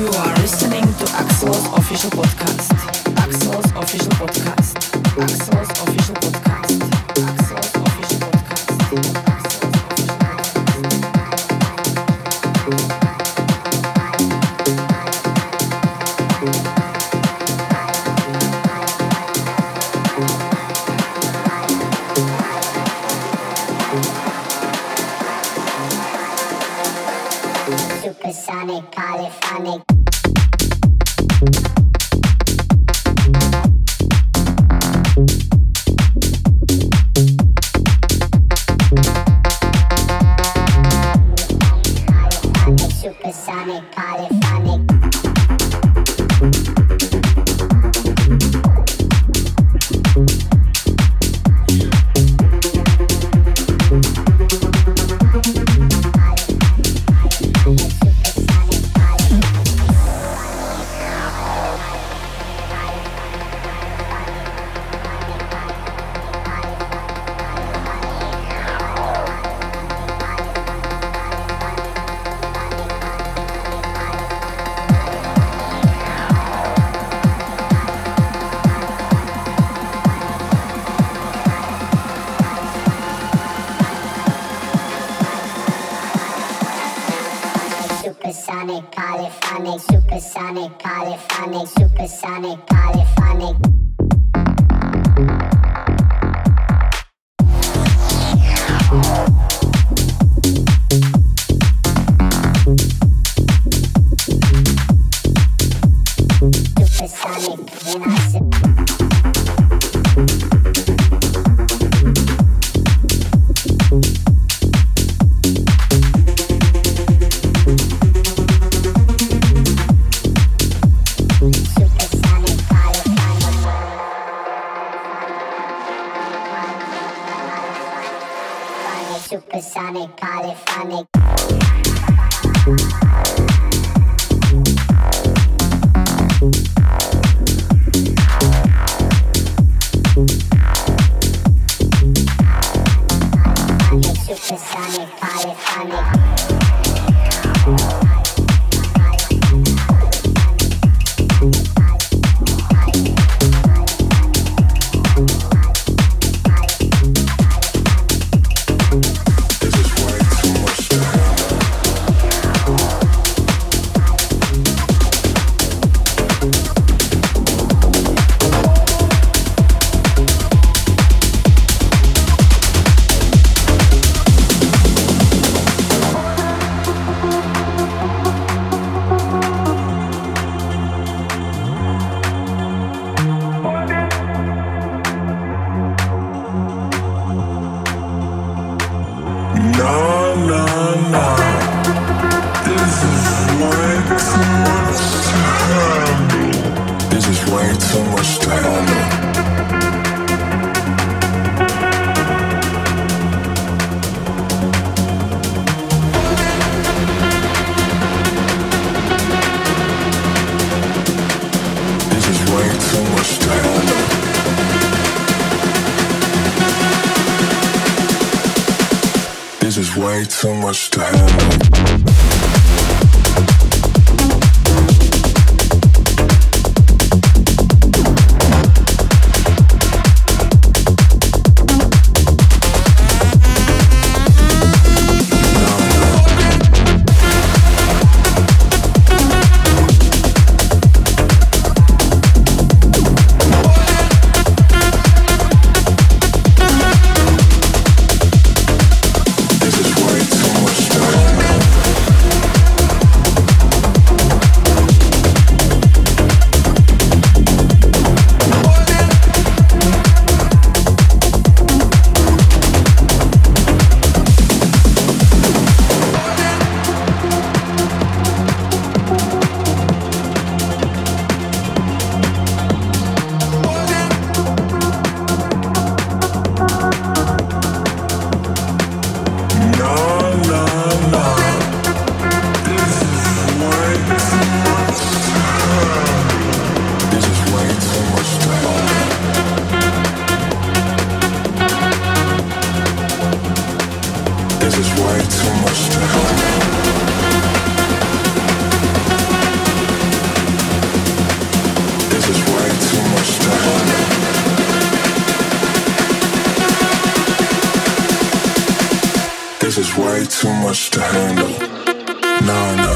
You are listening to Axel's official podcast. Axel's official podcast. Axel's official podcast. Axel's official podcast. Sonic, polyphonic. Supersonic, polyphonic. Supersonic, polyphonic, supersonic, polyphonic, supersonic, polyphonic. Supersonic, when I supersonic, polyphonic. Supersonic, polyphonic. This is way too much to handle. This is way too much time. too much to handle. Nah.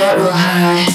Get real high.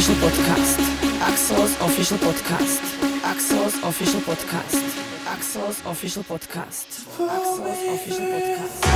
Official Podcast. Axel's Official Podcast. Axel's Official Podcast. Axel's Official Podcast. Axel's Official Podcast.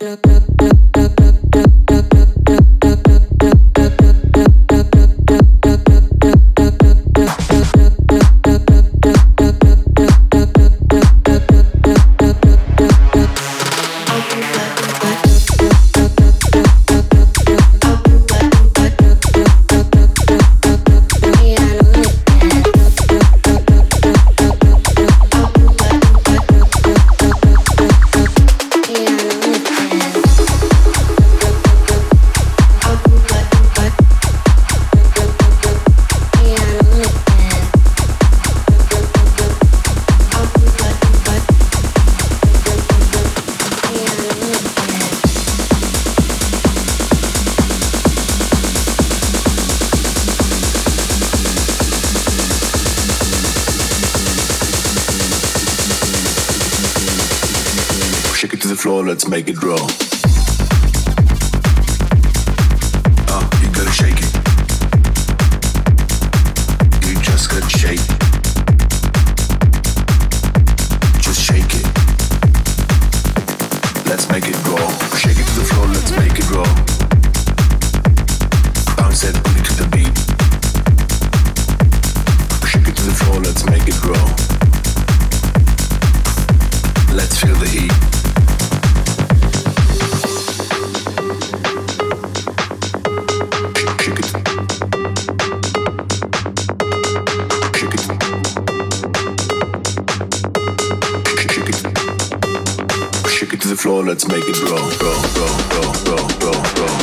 Let's make it roll. You gotta shake it. You just gotta shake it. Just shake it. Let's make it roll. Shake it to the floor, let's make it roll. Bounce it, put it to the beat. Shake it to the floor, let's make it roll. Let's feel the heat. Let's make it roll, roll, roll, roll, roll, roll, roll, roll, roll.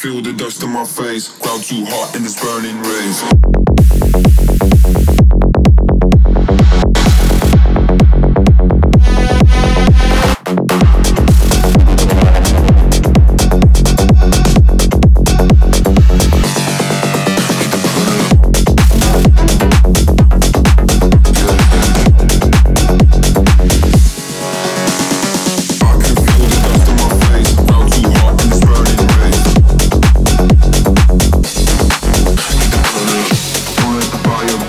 Feel the dust on my face, crowd too hot in this burning rave.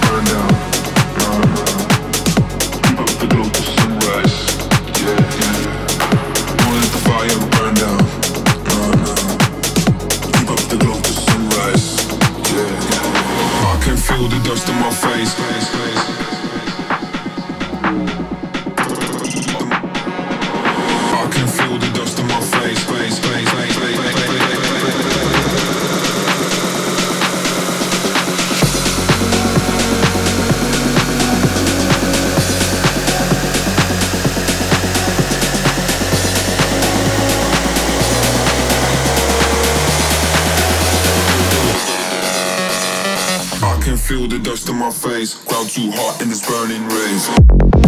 Burn down. feel the dust on my face. Ground too hot in this burning rave.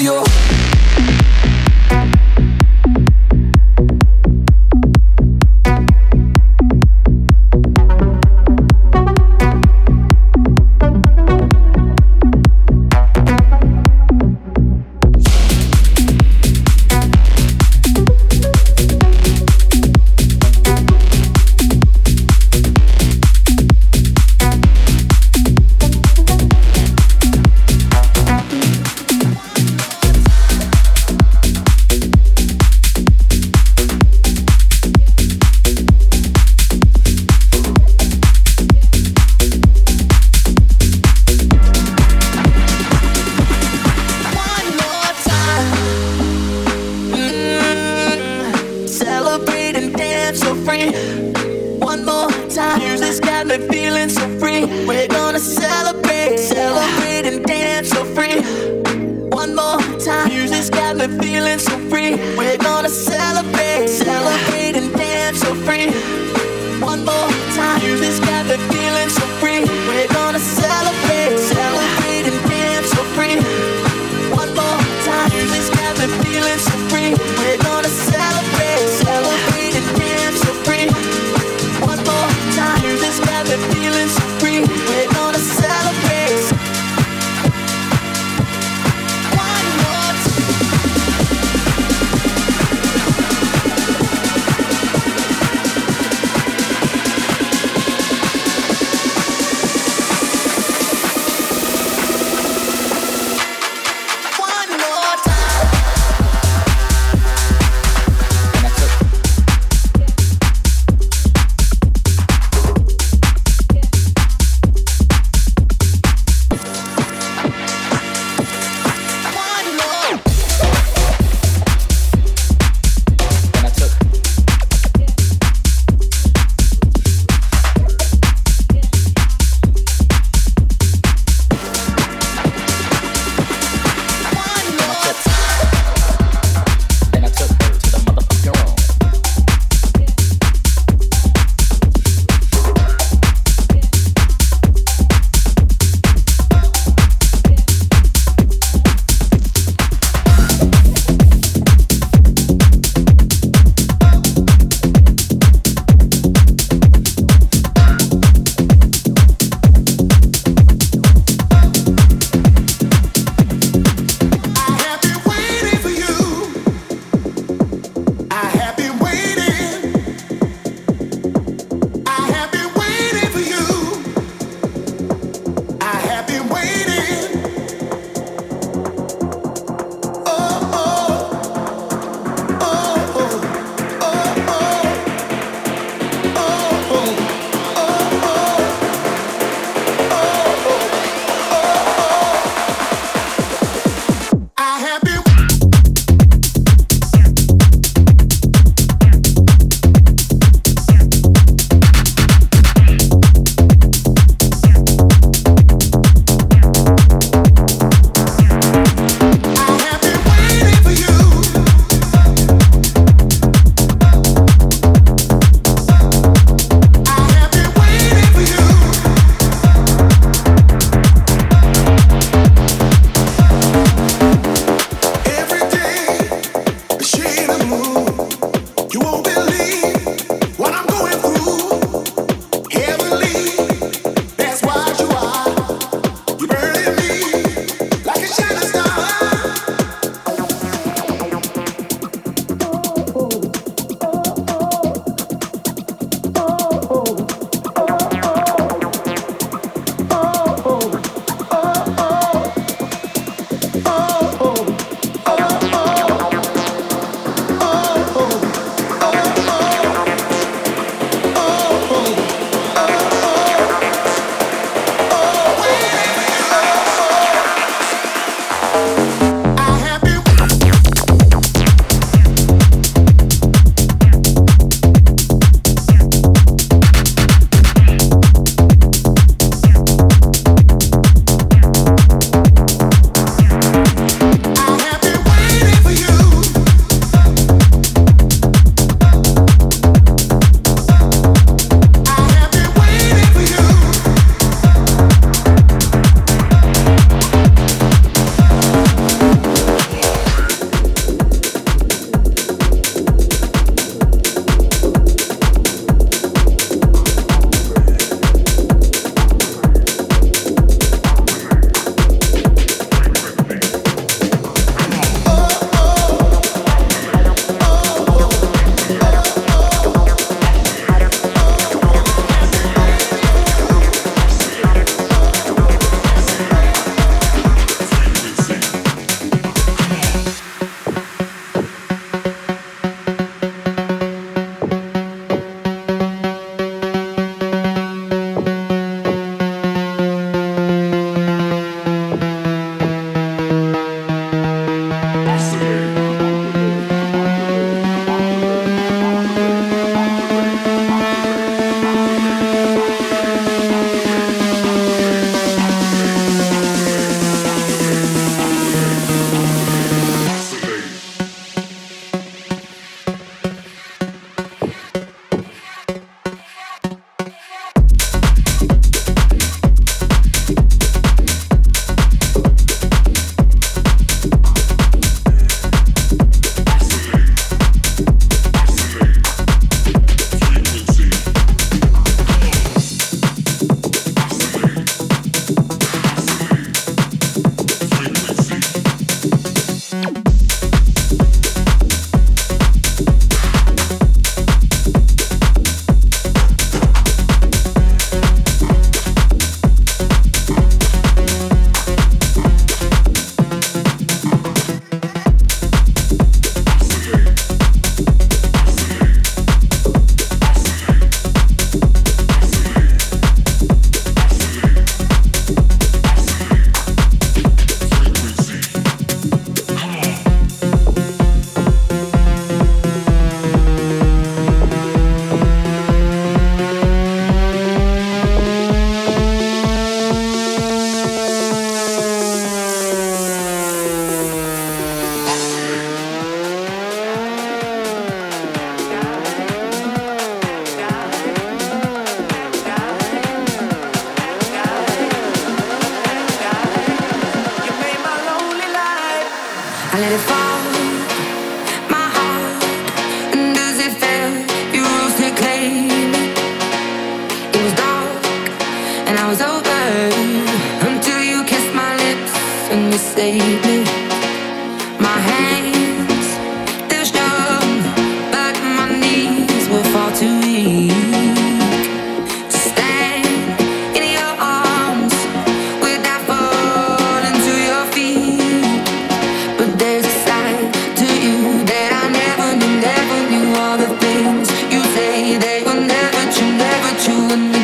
you. save me. My hands, they're strong, but my knees will fall too weak. To stand in your arms without falling to your feet. But there's a side to you that I never knew. All the things you say, they will never true, never true.